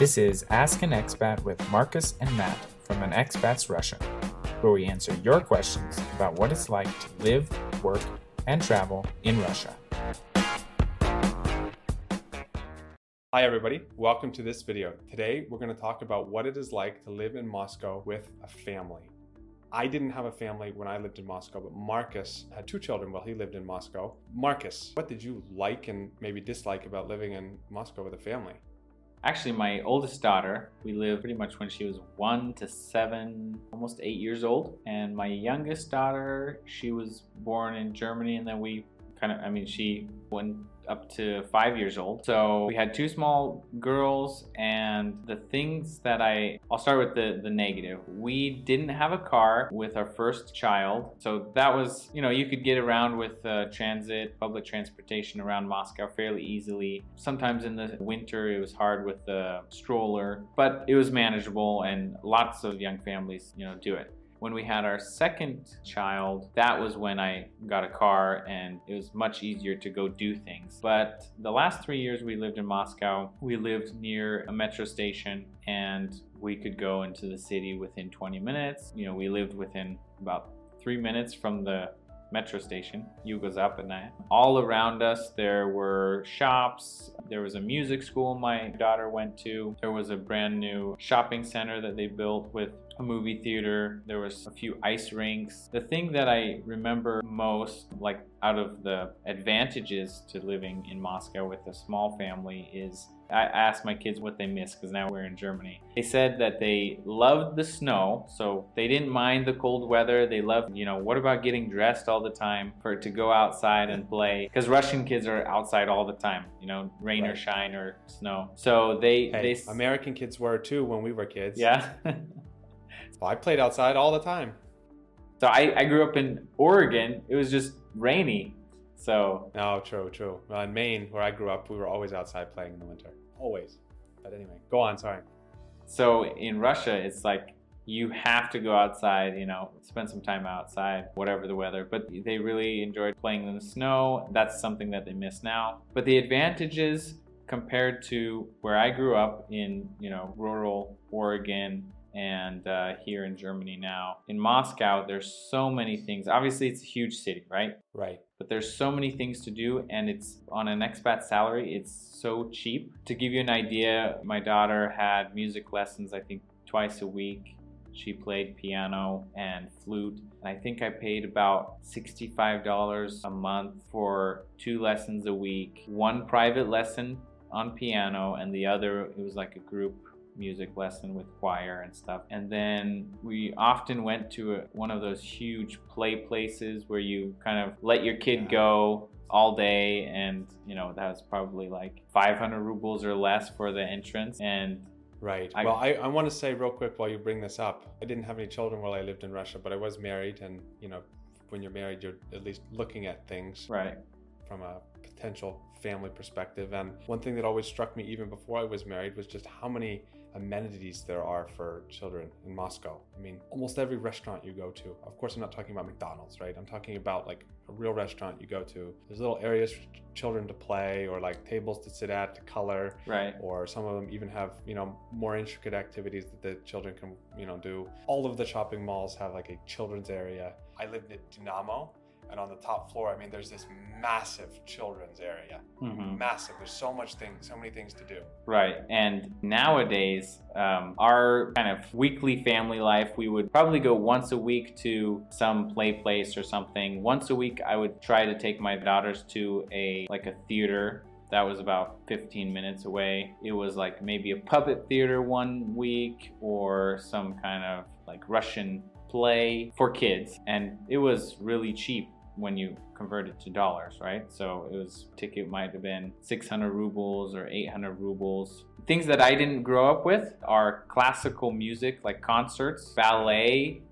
This is Ask an Expat with Marcus and Matt from An Expat's Russia, where we answer your questions about what it's like to live, work, and travel in Russia. Hi everybody, welcome to this video. Today we're going to talk about what it is like to live in Moscow with a family. I didn't have a family when I lived in Moscow, but Marcus had two children while he lived in Moscow. Marcus, what did you like and maybe dislike about living in Moscow with a family? Actually, my oldest daughter, we lived pretty much when she was 1 to 7, almost 8 years old. And my youngest daughter, she was born in Germany, and then we she went up to 5 years old. So we had two small girls, and the things that I'll start with the negative. We didn't have a car with our first child. So that was, you could get around with transit, public transportation around Moscow fairly easily. Sometimes in the winter, it was hard with the stroller, but it was manageable, and lots of young families, do it. When we had our second child, that was when I got a car, and it was much easier to go do things. But the last 3 years we lived in Moscow, we lived near a metro station, and we could go into the city within 20 minutes. We lived within about 3 minutes from the metro station, Yugo-Zapadnaya. All around us, there were shops. There was a music school my daughter went to. There was a brand new shopping center that they built with a movie theater. There was a few ice rinks. The thing that I remember most, out of the advantages to living in Moscow with a small family is I asked my kids what they miss, because now we're in Germany. They said that they loved the snow, so they didn't mind the cold weather. They loved, what about getting dressed all the time to go outside and play? Because Russian kids are outside all the time, rain right. Or shine or snow. So they American kids were too when we were kids. Yeah. I played outside all the time. So I grew up in Oregon. It was just rainy. So no, true. Well, in Maine, where I grew up, we were always outside playing in the winter. Always. But anyway, go on, sorry. So in Russia, it's you have to go outside, spend some time outside, whatever the weather. But they really enjoyed playing in the snow. That's something that they miss now. But the advantages compared to where I grew up in, rural Oregon, and here in Germany now. In Moscow, there's so many things. Obviously, it's a huge city, right? Right. But there's so many things to do, and it's on an expat salary, it's so cheap. To give you an idea, my daughter had music lessons, I think, twice a week. She played piano and flute. And I think I paid about $65 a month for 2 lessons a week. One private lesson on piano, and the other, it was a group music lesson with choir and stuff. And then we often went to one of those huge play places where you let your kid go all day, and that was probably 500 rubles or less for the entrance. And right. Well, I want to say real quick while you bring this up, I didn't have any children while I lived in Russia, but I was married, and when you're married, you're at least looking at things right from a potential family perspective. And one thing that always struck me even before I was married was just how many amenities there are for children in Moscow. I mean, almost every restaurant you go to, of course I'm not talking about McDonald's, right? I'm talking about a real restaurant you go to. There's little areas for children to play, or tables to sit at to color, right? Or some of them even have, more intricate activities that the children can, do. All of the shopping malls have a children's area. I lived at Dynamo, and on the top floor, there's this massive children's area. Mm-hmm. Massive. There's so many things to do. Right. And nowadays, our weekly family life, we would probably go once a week to some play place or something. Once a week, I would try to take my daughters to a theater. That was about 15 minutes away. It was maybe a puppet theater one week, or some Russian play for kids, and it was really cheap when you convert it to dollars, right? So it was, ticket might have been 600 rubles or 800 rubles. Things that I didn't grow up with are classical music, concerts, ballet,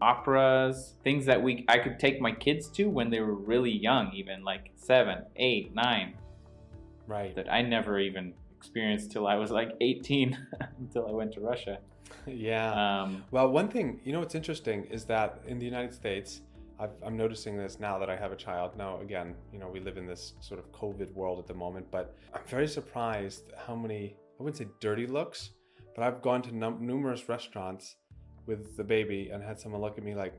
operas, things that I could take my kids to when they were really young, even 7, 8, 9. Right. That I never even experienced till I was 18, until I went to Russia. Yeah. Well, one thing, what's interesting is that in the United States, I'm noticing this now that I have a child. Now, again, we live in this sort of COVID world at the moment, but I'm very surprised how many wouldn't say dirty looks, but I've gone to numerous restaurants with the baby and had someone look at me like,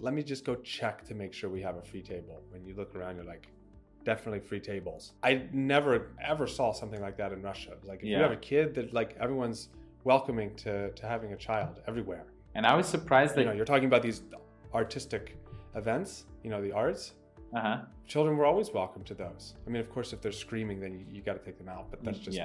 let me just go check to make sure we have a free table. When you look around, you're like, definitely free tables. I never ever saw something like that in Russia. Like, if you have a kid, that like everyone's welcoming to having a child everywhere. And I was surprised that, you know, you're talking about these artistic events, you know, the arts. Children were always welcome to those. I mean, of course, if they're screaming, then you got to take them out, but that's just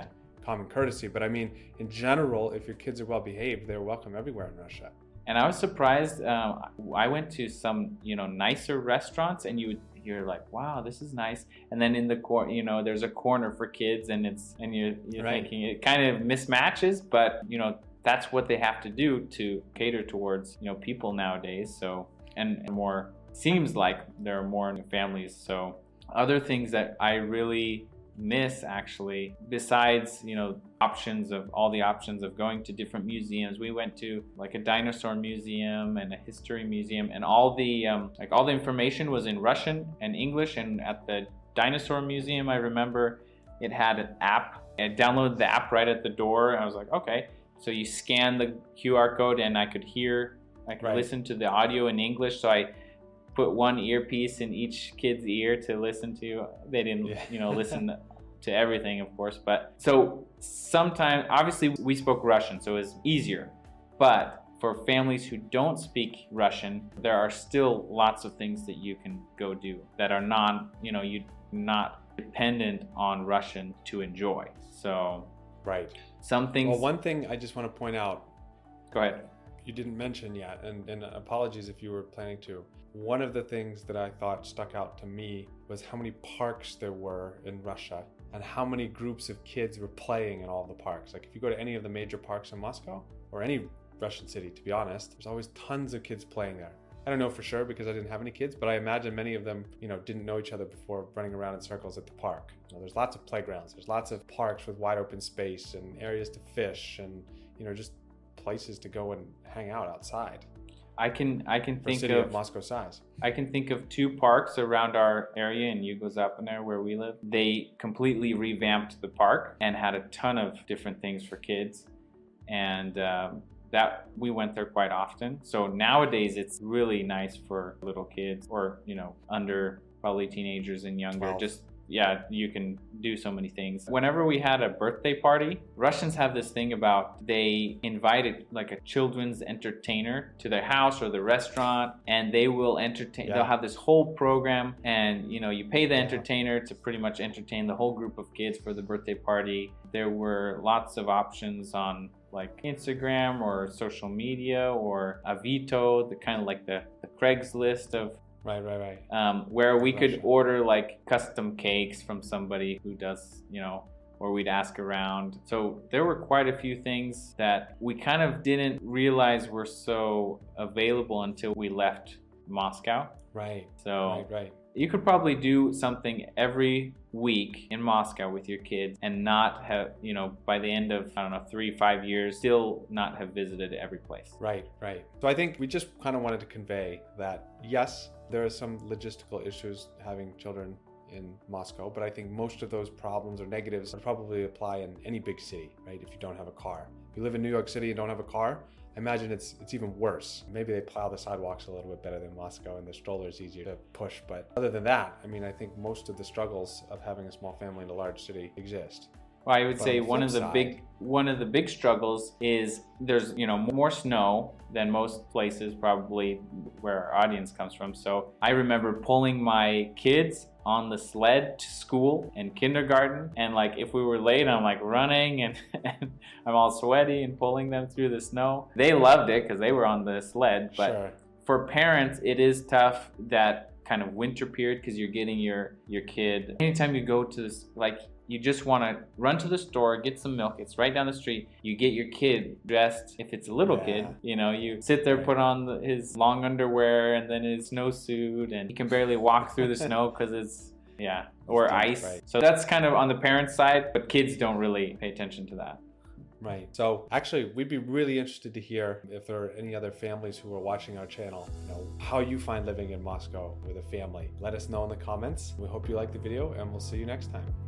common courtesy. But I mean, in general, if your kids are well behaved, they're welcome everywhere in Russia. And I was surprised. I went to some, you know, nicer restaurants, and you're like, wow, this is nice. And then in the corner, you know, there's a corner for kids, and you're thinking it kind of mismatches, but you know, that's what they have to do to cater towards, you know, people nowadays. So, and more, seems like there are more families. So other things that I really miss, actually, besides, you know, all the options of going to different museums, we went to like a dinosaur museum and a history museum, and all the information was in Russian and English. And at the dinosaur museum, I remember it had an app. I downloaded the app right at the door, and I was like, okay, so you scan the QR code, and I could listen to the audio in English. So I put one earpiece in each kid's ear to listen to. They didn't, you know, listen to everything, of course. But so sometimes, obviously, we spoke Russian, so it was easier. But for families who don't speak Russian, there are still lots of things that you can go do that are not, you know, you're not dependent on Russian to enjoy. So, some things. Well, one thing I just want to point out. Go ahead. You didn't mention yet, and apologies if you were planning to. One of the things that I thought stuck out to me was how many parks there were in Russia and how many groups of kids were playing in all the parks. Like, if you go to any of the major parks in Moscow or any Russian city, to be honest, there's always tons of kids playing there. I don't know for sure because I didn't have any kids, but I imagine many of them, you know, didn't know each other before, running around in circles at the park. You know, there's lots of playgrounds, there's lots of parks with wide open space and areas to fish and, you know, just places to go and hang out outside. I can think of Moscow size. I can think of two parks around our area in Yugo-Zapadnaya where we live. They completely revamped the park and had a ton of different things for kids, and that we went there quite often. So nowadays it's really nice for little kids, or you know, under probably teenagers and younger. 12. Just you can do so many things. Whenever we had a birthday party, Russians have this thing about, they invited like a children's entertainer to their house or the restaurant, and they will entertain. They'll have this whole program, and you know, you pay the entertainer to pretty much entertain the whole group of kids for the birthday party. There were lots of options on like Instagram or social media or Avito, the kind of like the Craigslist of where we could order like custom cakes from somebody who does, you know, or we'd ask around. So there were quite a few things that we kind of didn't realize were so available until we left Moscow. So you could probably do something every week in Moscow with your kids and not have, you know, by the end of, I don't know, 3-5 years, still not have visited every place. So I think we just kind of wanted to convey that, yes, there are some logistical issues having children in Moscow, but I think most of those problems or negatives would probably apply in any big city, right? If you don't have a car. If you live in New York City and don't have a car, I imagine it's even worse. Maybe they plow the sidewalks a little bit better than Moscow and the strollers easier to push. But other than that, I mean, I think most of the struggles of having a small family in a large city exist. Well, I would say one of the big struggles is there's, you know, more snow than most places, probably where our audience comes from. So I remember pulling my kids on the sled to school and kindergarten, and like if we were late, I'm like running and I'm all sweaty and pulling them through the snow. They loved it because they were on the sled, but for parents it is tough, that kind of winter period, because you're getting your kid. Anytime you go to this, like, you just want to run to the store, get some milk. It's right down the street. You get your kid dressed. If it's a little kid, you know, you sit there, put on his long underwear and then his snowsuit, and he can barely walk through the snow because it's, or ice. So that's kind of on the parents' side, but kids don't really pay attention to that. So actually, we'd be really interested to hear if there are any other families who are watching our channel, you know, how you find living in Moscow with a family. Let us know in the comments. We hope you liked the video, and we'll see you next time.